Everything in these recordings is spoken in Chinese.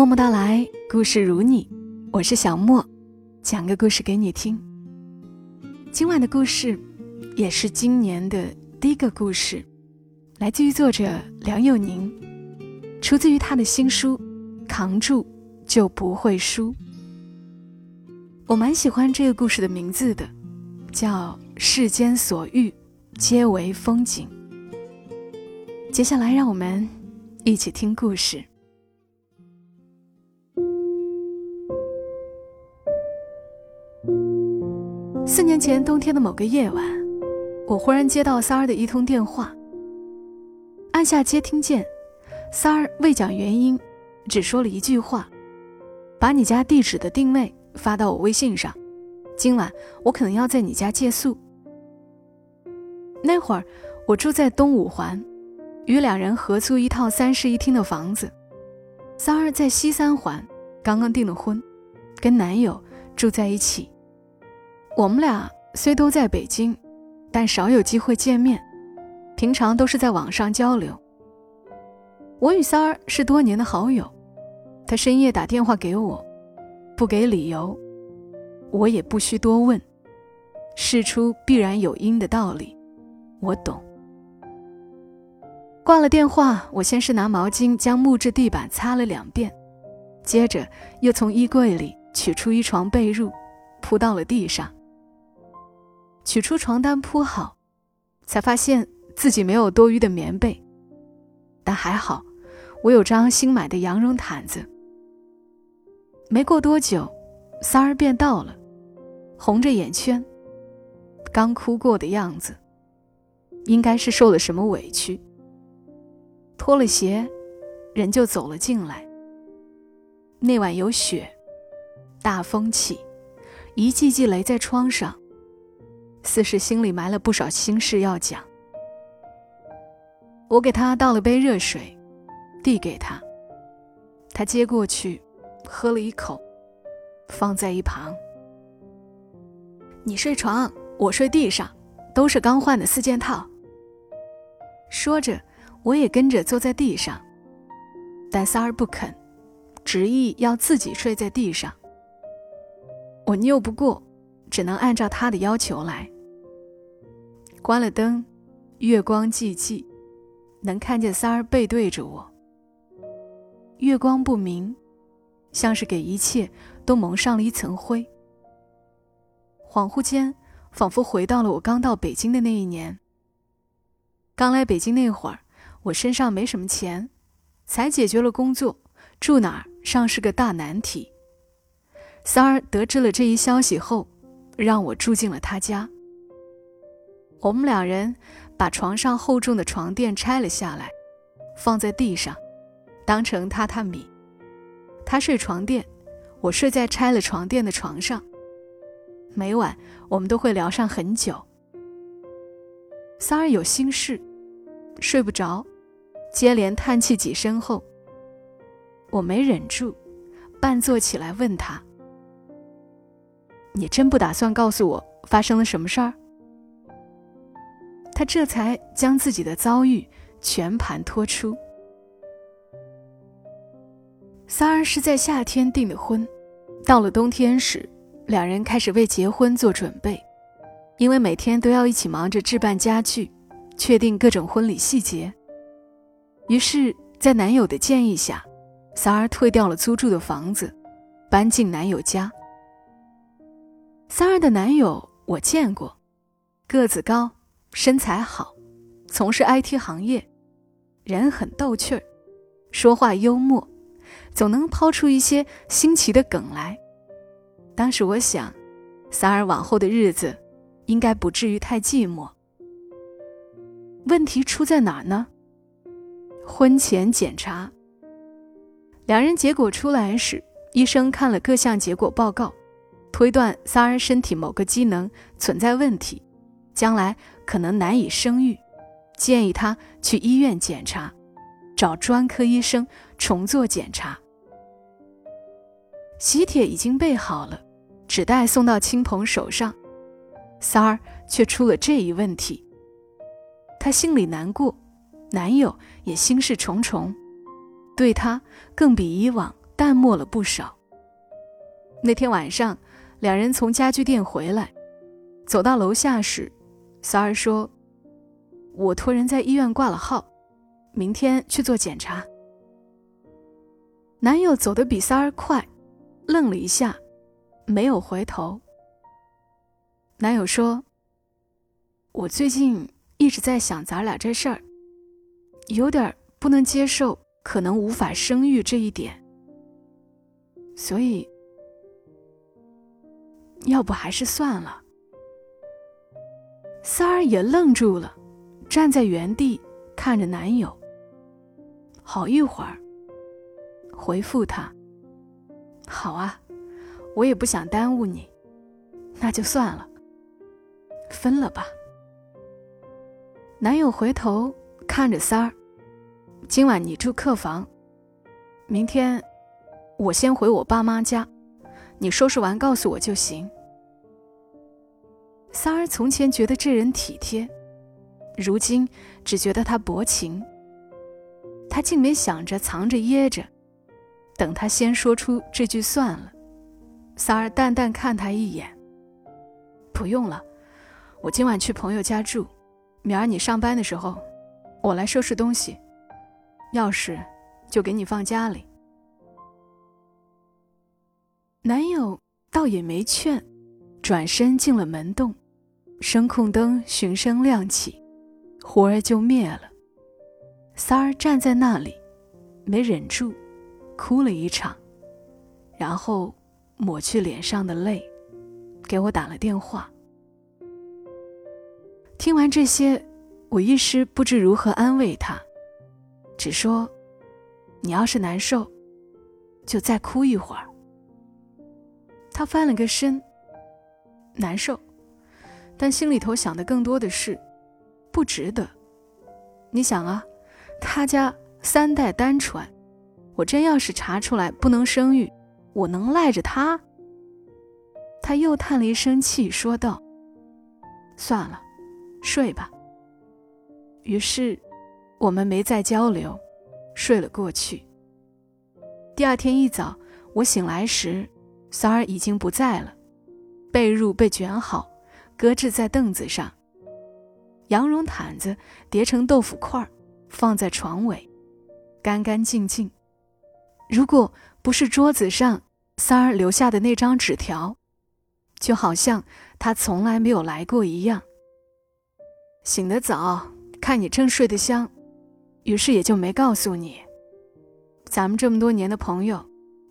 默默到来，故事如你，我是小莫，讲个故事给你听。今晚的故事也是今年的第一个故事，来自于作者梁佑宁，出自于他的新书《扛住就不会输》。我蛮喜欢这个故事的名字的，叫世间所遇皆为风景。接下来让我们一起听故事。4年前冬天的某个夜晚，我忽然接到三儿的一通电话。按下接听键，三儿未讲原因，只说了一句话：把你家地址的定位发到我微信上，今晚我可能要在你家借宿。那会儿我住在东五环，与2人合租一套3室1厅的房子。三儿在西三环刚刚订了婚，跟男友住在一起。我们俩虽都在北京，但少有机会见面，平常都是在网上交流。我与三儿是多年的好友，他深夜打电话给我，不给理由，我也不需多问，事出必然有因的道理我懂。挂了电话，我先是拿毛巾将木质地板擦了2遍，接着又从衣柜里取出一床被褥铺到了地上，取出床单铺好，才发现自己没有多余的棉被，但还好我有张新买的羊绒毯子。没过多久，三儿便到了，红着眼圈，刚哭过的样子，应该是受了什么委屈，脱了鞋人就走了进来。那晚有雪，大风起，一记记雷在窗上，似是心里埋了不少心事要讲。我给他倒了杯热水递给他，他接过去喝了一口，放在一旁。你睡床，我睡地上，都是刚换的4件套。说着我也跟着坐在地上，但三儿不肯，执意要自己睡在地上。我拗不过，只能按照他的要求来。关了灯，月光寂寂，能看见三儿背对着我。月光不明，像是给一切都蒙上了一层灰。恍惚间，仿佛回到了我刚到北京的那一年。刚来北京那会儿，我身上没什么钱，才解决了工作，住哪儿尚是个大难题。三儿得知了这一消息后，让我住进了他家。我们2人把床上厚重的床垫拆了下来，放在地上，当成榻榻米。他睡床垫，我睡在拆了床垫的床上。每晚我们都会聊上很久。三儿有心事，睡不着，接连叹气几声后，我没忍住，半坐起来问他：你真不打算告诉我发生了什么事儿？他这才将自己的遭遇全盘托出。三儿是在夏天订的婚，到了冬天时，2人开始为结婚做准备，因为每天都要一起忙着置办家具，确定各种婚礼细节。于是，在男友的建议下，三儿退掉了租住的房子，搬进男友家。三儿的男友我见过，个子高，身材好，从事 IT 行业，人很逗趣儿，说话幽默，总能抛出一些新奇的梗来。当时我想，三儿往后的日子应该不至于太寂寞。问题出在哪儿呢？婚前检查。2人结果出来时，医生看了各项结果报告，推断三儿身体某个机能存在问题，将来可能难以生育，建议他去医院检查，找专科医生重做检查。喜帖已经备好了，只待送到亲朋手上，三儿却出了这一问题。他心里难过，男友也心事重重，对他更比以往淡漠了不少。那天晚上，两人从家具店回来，走到楼下时，小二说：“我托人在医院挂了号，明天去做检查。”男友走得比三儿快，愣了一下，没有回头。男友说：“我最近一直在想咱俩这事儿，有点不能接受可能无法生育这一点，所以要不还是算了。”三儿也愣住了，站在原地看着男友，好一会儿回复他：“好啊，我也不想耽误你，那就算了，分了吧。”男友回头看着三儿：“今晚你住客房，明天我先回我爸妈家，你收拾完告诉我就行。”三儿从前觉得这人体贴，如今只觉得他薄情。他竟没想着藏着掖着，等他先说出这句算了，三儿淡淡看他一眼：“不用了，我今晚去朋友家住，明儿你上班的时候我来收拾东西，钥匙就给你放家里。”男友倒也没劝，转身进了门洞，声控灯循声亮起，忽而就灭了。三儿站在那里，没忍住哭了一场，然后抹去脸上的泪，给我打了电话。听完这些，我一时不知如何安慰他，只说：“你要是难受，就再哭一会儿。”他翻了个身，难受，但心里头想的更多的是，不值得。你想啊，他家三代单传，我真要是查出来不能生育，我能赖着他？他又叹了一声气，说道：“算了，睡吧。”于是我们没再交流，睡了过去。第二天一早，我醒来时，三儿已经不在了，被褥被卷好，搁置在凳子上，羊绒毯子叠成豆腐块，放在床尾，干干净净。如果不是桌子上三儿留下的那张纸条，就好像他从来没有来过一样。醒得早，看你正睡得香，于是也就没告诉你。咱们这么多年的朋友，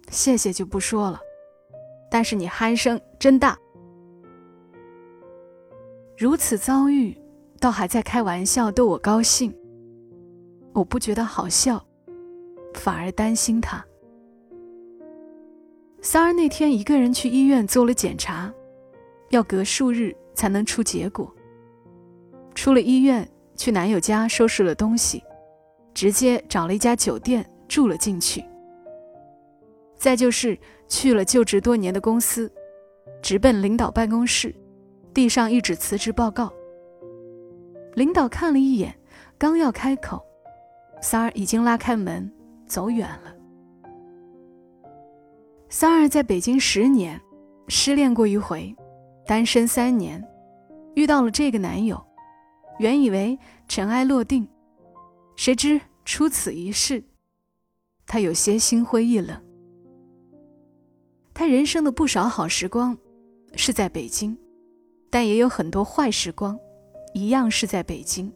谢谢就不说了，但是你鼾声真大。如此遭遇，倒还在开玩笑逗我高兴，我不觉得好笑，反而担心他。三儿那天一个人去医院做了检查，要隔数日才能出结果。出了医院，去男友家收拾了东西，直接找了一家酒店住了进去。再就是去了就职多年的公司，直奔领导办公室，递上一纸辞职报告。领导看了一眼，刚要开口，三儿已经拉开门走远了。三儿在北京10年，失恋过一回，单身3年，遇到了这个男友，原以为尘埃落定，谁知出此一事，他有些心灰意冷。他人生的不少好时光是在北京，但也有很多坏时光，一样是在北京。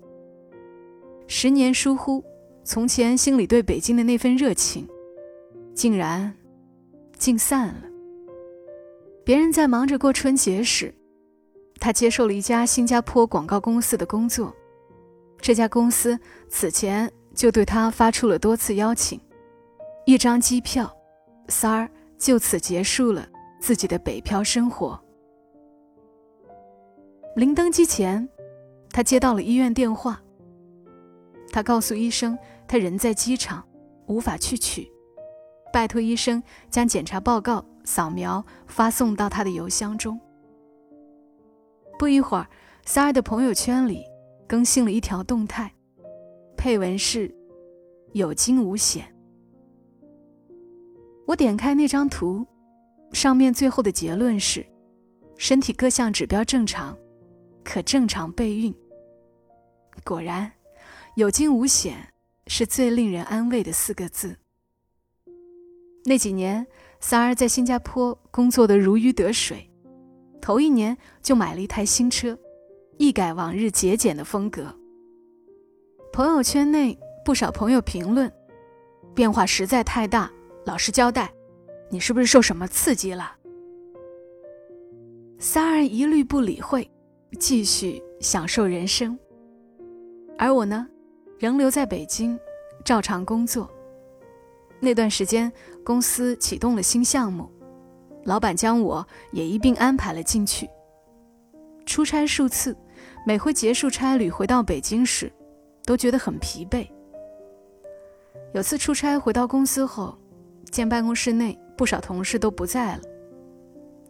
10年疏忽，从前心里对北京的那份热情，竟然竟散了。别人在忙着过春节时，他接受了一家新加坡广告公司的工作。这家公司此前就对他发出了多次邀请。一张机票，三儿就此结束了自己的北漂生活。临登机前，他接到了医院电话，他告诉医生他人在机场，无法去取，拜托医生将检查报告扫描发送到他的邮箱中。不一会儿，三儿的朋友圈里更新了一条动态，配文是：“有惊无险。”我我点开那张图，上面最后的结论是，身体各项指标正常，可正常备孕。果然，有惊无险是最令人安慰的4个字。那几年，萨尔在新加坡工作得如鱼得水，头一年就买了一台新车，一改往日节俭的风格。朋友圈内不少朋友评论，变化实在太大，老实交代，你是不是受什么刺激了？萨尔一律不理会，继续享受人生。而我呢，仍留在北京，照常工作。那段时间，公司启动了新项目，老板将我也一并安排了进去。出差数次，每回结束差旅回到北京时，都觉得很疲惫。有次出差回到公司后，见办公室内不少同事都不在了，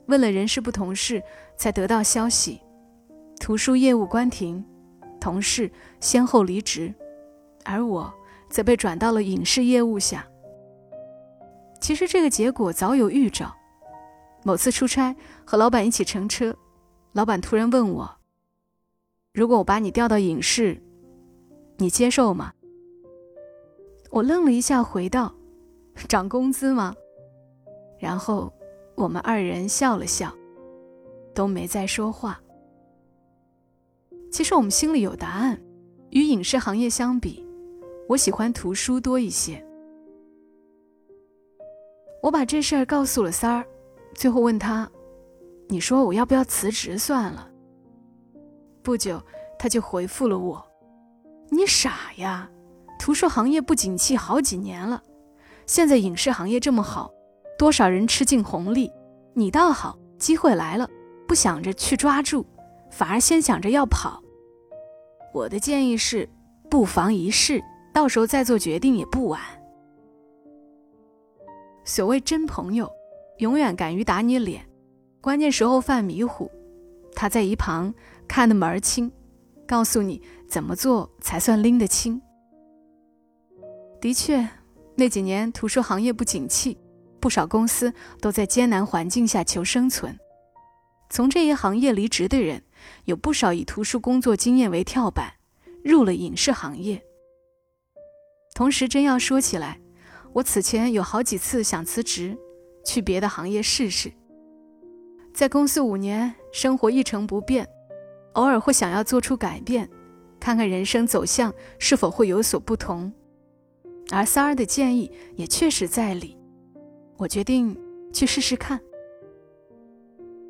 问了人事部同事，才得到消息，图书业务关停，同事先后离职，而我则被转到了影视业务下。其实这个结果早有预兆。某次出差和老板一起乘车，老板突然问我，如果我把你调到影视，你接受吗？我愣了一下，回道，涨工资吗？然后我们2人笑了笑，都没再说话。其实我们心里有答案，与影视行业相比，我喜欢图书多一些。我把这事儿告诉了3儿，最后问他，你说我要不要辞职算了？不久他就回复了我，你傻呀，图书行业不景气好几年了，现在影视行业这么好，多少人吃尽红利，你倒好，机会来了，不想着去抓住，反而先想着要跑。我的建议是，不妨一试，到时候再做决定也不晚。所谓真朋友，永远敢于打你脸，关键时候犯迷糊，他在一旁看得门儿清，告诉你怎么做才算拎得清。的确，那几年图书行业不景气，不少公司都在艰难环境下求生存。从这一行业离职的人，有不少以图书工作经验为跳板，入了影视行业。同时真要说起来，我此前有好几次想辞职，去别的行业试试。在公司5年，生活一成不变，偶尔会想要做出改变，看看人生走向是否会有所不同。而3儿的建议也确实在理，我决定去试试看。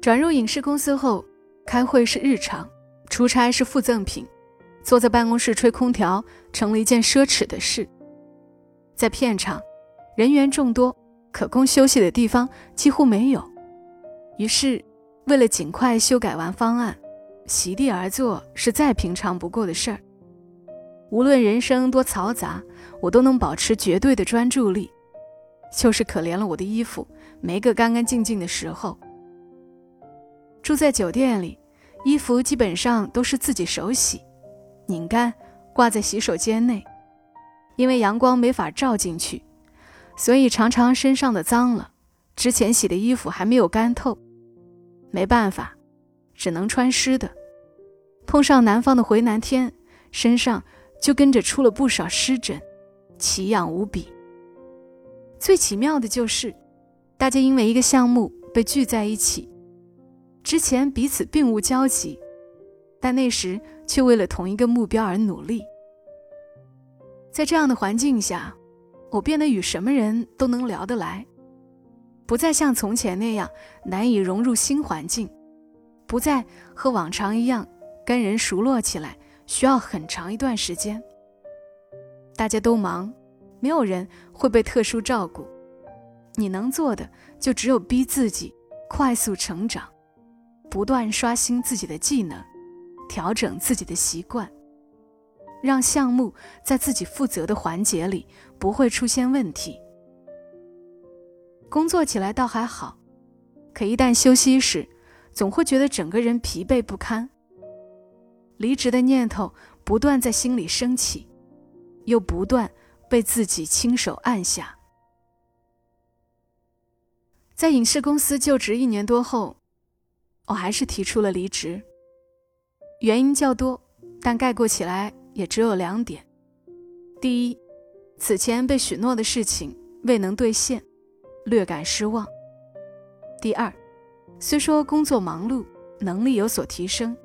转入影视公司后，开会是日常，出差是附赠品，坐在办公室吹空调成了一件奢侈的事。在片场，人员众多，可供休息的地方几乎没有。于是，为了尽快修改完方案，席地而坐是再平常不过的事儿。无论人生多嘈杂，我都能保持绝对的专注力。就是可怜了我的衣服，没个干干净净的时候。住在酒店里，衣服基本上都是自己手洗，拧干，挂在洗手间内。因为阳光没法照进去，所以常常身上的脏了，之前洗的衣服还没有干透。没办法，只能穿湿的。碰上南方的回南天，身上就跟着出了不少湿疹，奇痒无比。最奇妙的就是，大家因为一个项目被聚在一起，之前彼此并无交集，但那时却为了同一个目标而努力。在这样的环境下，我变得与什么人都能聊得来，不再像从前那样难以融入新环境，不再和往常一样跟人熟络起来需要很长一段时间。大家都忙，没有人会被特殊照顾，你能做的就只有逼自己快速成长，不断刷新自己的技能，调整自己的习惯，让项目在自己负责的环节里不会出现问题。工作起来倒还好，可一旦休息时，总会觉得整个人疲惫不堪。离职的念头不断在心里升起，又不断被自己亲手按下。在影视公司就职1年多后，我还是提出了离职。原因较多，但概括起来也只有2点。第一，此前被许诺的事情未能兑现，略感失望。第二，虽说工作忙碌，能力有所提升，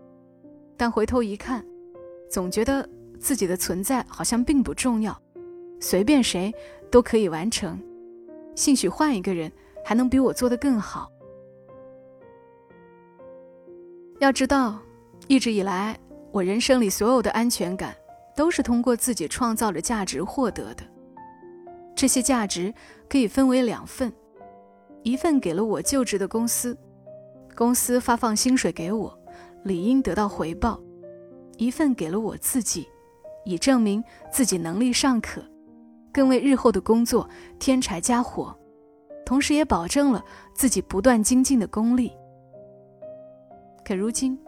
但回头一看，总觉得自己的存在好像并不重要，随便谁都可以完成，兴许换一个人还能比我做得更好。要知道，一直以来我人生里所有的安全感都是通过自己创造的价值获得的。这些价值可以分为2份，一份给了我就职的公司，公司发放薪水给我，理应得到回报；一份给了我自己，以证明自己能力尚可，更为日后的工作添柴加火，同时也保证了自己不断精进的功力。可如今，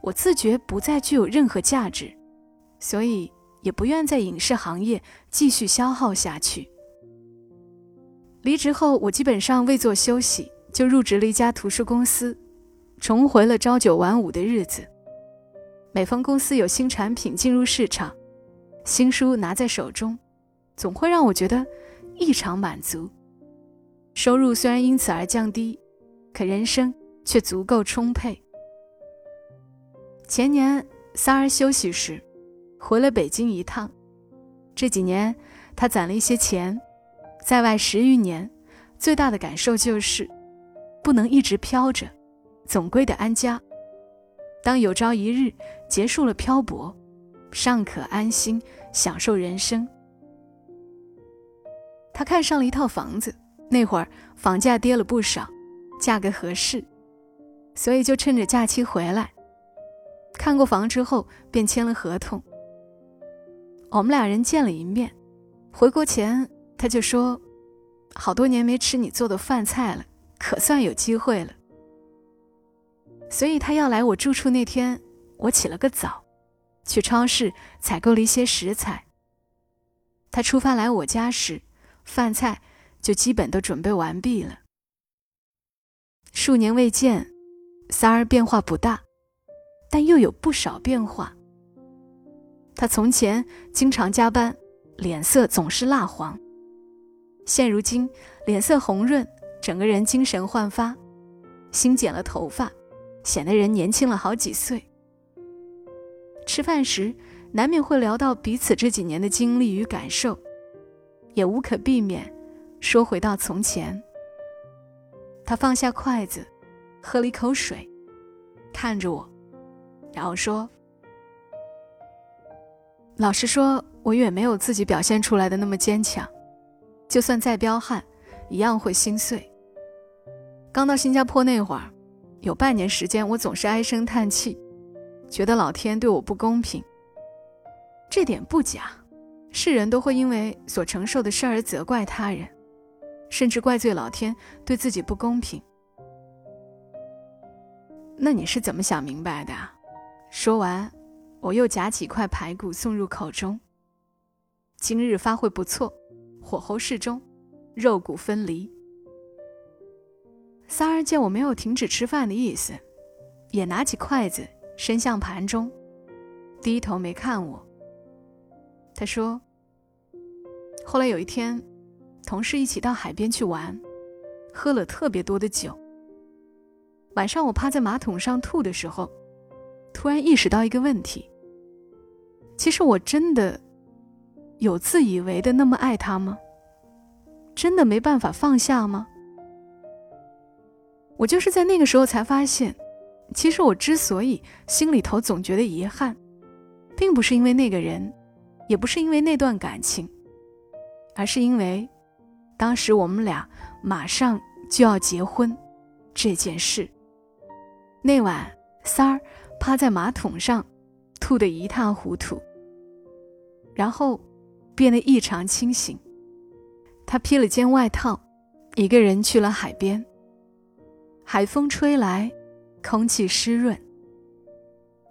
我自觉不再具有任何价值，所以也不愿在影视行业继续消耗下去。离职后，我基本上未做休息，就入职了一家图书公司，重回了朝9晚5的日子。每逢公司有新产品进入市场，新书拿在手中，总会让我觉得异常满足。收入虽然因此而降低，可人生却足够充沛。前年仨儿休息时，回了北京一趟。这几年他攒了一些钱，在外10余年，最大的感受就是不能一直飘着，总归得安家。当有朝一日结束了漂泊，尚可安心享受人生。他看上了一套房子，那会儿房价跌了不少，价格合适，所以就趁着假期回来。看过房之后便签了合同。我们2人见了一面，回国前他就说，好多年没吃你做的饭菜了，可算有机会了。所以他要来我住处那天，我起了个早，去超市采购了一些食材。他出发来我家时，饭菜就基本都准备完毕了。数年未见，仨儿变化不大，但又有不少变化。他从前经常加班，脸色总是蜡黄，现如今脸色红润，整个人精神焕发，新剪了头发，显得人年轻了好几岁。吃饭时难免会聊到彼此这几年的经历与感受，也无可避免说回到从前。他放下筷子，喝了一口水，看着我，然后说，老实说，我远没有自己表现出来的那么坚强，就算再彪悍一样会心碎。刚到新加坡那会儿，有半年时间我总是唉声叹气，觉得老天对我不公平。这点不假，世人都会因为所承受的事而责怪他人，甚至怪罪老天对自己不公平。那你是怎么想明白的？说完，我又夹起块排骨送入口中。今日发挥不错，火候适中，肉骨分离。仨儿见我没有停止吃饭的意思，也拿起筷子伸向盘中，低头没看我。他说，后来有一天，同事一起到海边去玩，喝了特别多的酒。晚上我趴在马桶上吐的时候，突然意识到一个问题，其实我真的有自以为的那么爱他吗？真的没办法放下吗？我就是在那个时候才发现，其实我之所以心里头总觉得遗憾，并不是因为那个人，也不是因为那段感情，而是因为当时我们俩马上就要结婚这件事。那晚仨儿趴在马桶上吐得一塌糊涂，然后变得异常清醒。他披了件外套，一个人去了海边。海风吹来，空气湿润，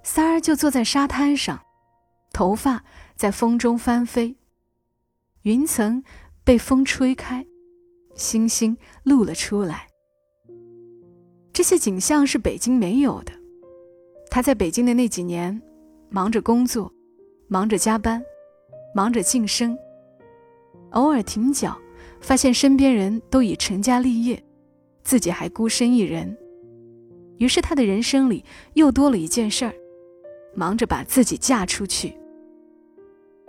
仨儿就坐在沙滩上，头发在风中翻飞，云层被风吹开，星星露了出来。这些景象是北京没有的。他在北京的那几年，忙着工作，忙着加班，忙着晋升，偶尔停脚，发现身边人都已成家立业，自己还孤身一人。于是他的人生里又多了一件事儿，忙着把自己嫁出去。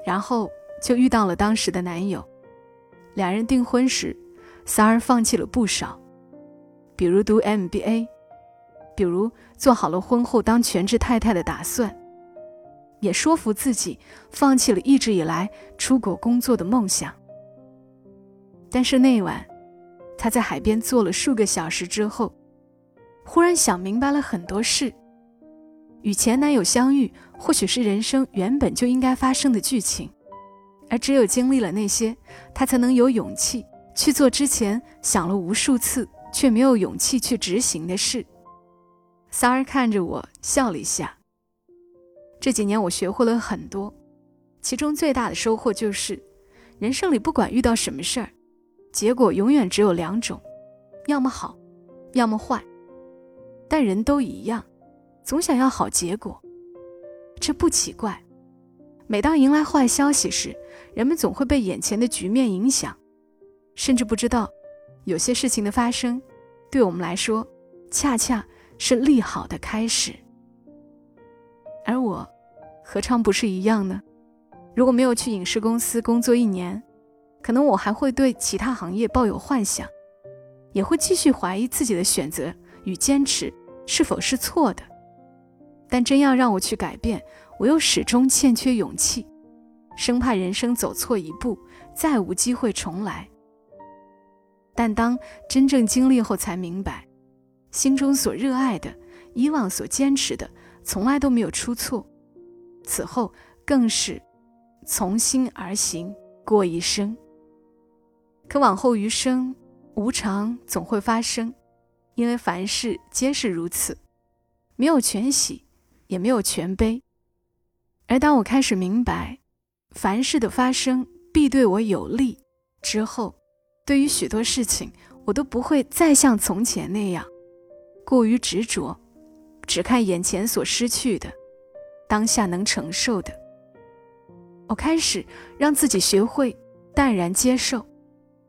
然后就遇到了当时的男友，两人订婚时，三儿放弃了不少，比如读 MBA， 比如做好了婚后当全职太太的打算，也说服自己放弃了一直以来出国工作的梦想。但是那晚，他在海边坐了数个小时之后，忽然想明白了很多事。与前男友相遇，或许是人生原本就应该发生的剧情，而只有经历了那些，他才能有勇气去做之前想了无数次却没有勇气去执行的事。三儿看着我笑了一下。这几年我学会了很多，其中最大的收获就是，人生里不管遇到什么事儿，结果永远只有两种，要么好，要么坏。但人都一样，总想要好结果，这不奇怪。每当迎来坏消息时，人们总会被眼前的局面影响，甚至不知道有些事情的发生对我们来说恰恰是利好的开始。而我何尝不是一样呢？如果没有去影视公司工作一年，可能我还会对其他行业抱有幻想，也会继续怀疑自己的选择与坚持是否是错的。但真要让我去改变，我又始终欠缺勇气，生怕人生走错一步，再无机会重来。但当真正经历后才明白，心中所热爱的，以往所坚持的，从来都没有出错，此后更是从心而行，过一生。可往后余生，无常总会发生，因为凡事皆是如此，没有全喜，也没有全悲。而当我开始明白，凡事的发生必对我有利之后，对于许多事情，我都不会再像从前那样过于执着，只看眼前所失去的，当下能承受的。我开始让自己学会淡然接受，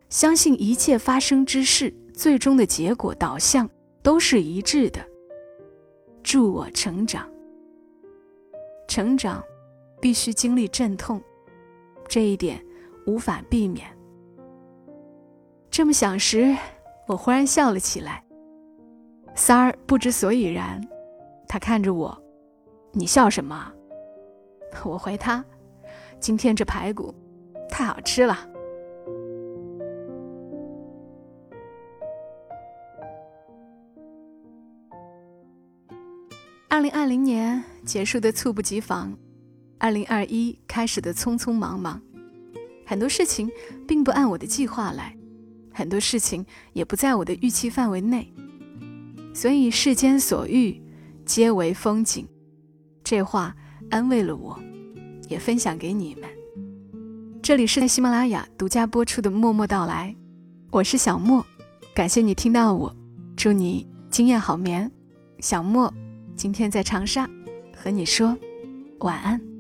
相信一切发生之事最终的结果导向都是一致的。助我成长，成长必须经历阵痛，这一点无法避免。这么想时，我忽然笑了起来。三儿不知所以然，他看着我：“你笑什么？”我回他：“今天这排骨太好吃了。”2020年结束的猝不及防，2021开始的匆匆忙忙，很多事情并不按我的计划来，很多事情也不在我的预期范围内。所以世间所遇皆为风景，这话安慰了我，也分享给你们。这里是在喜马拉雅独家播出的默默到来，我是小莫，感谢你听到我，祝你今夜好眠。小莫今天在长沙和你说晚安。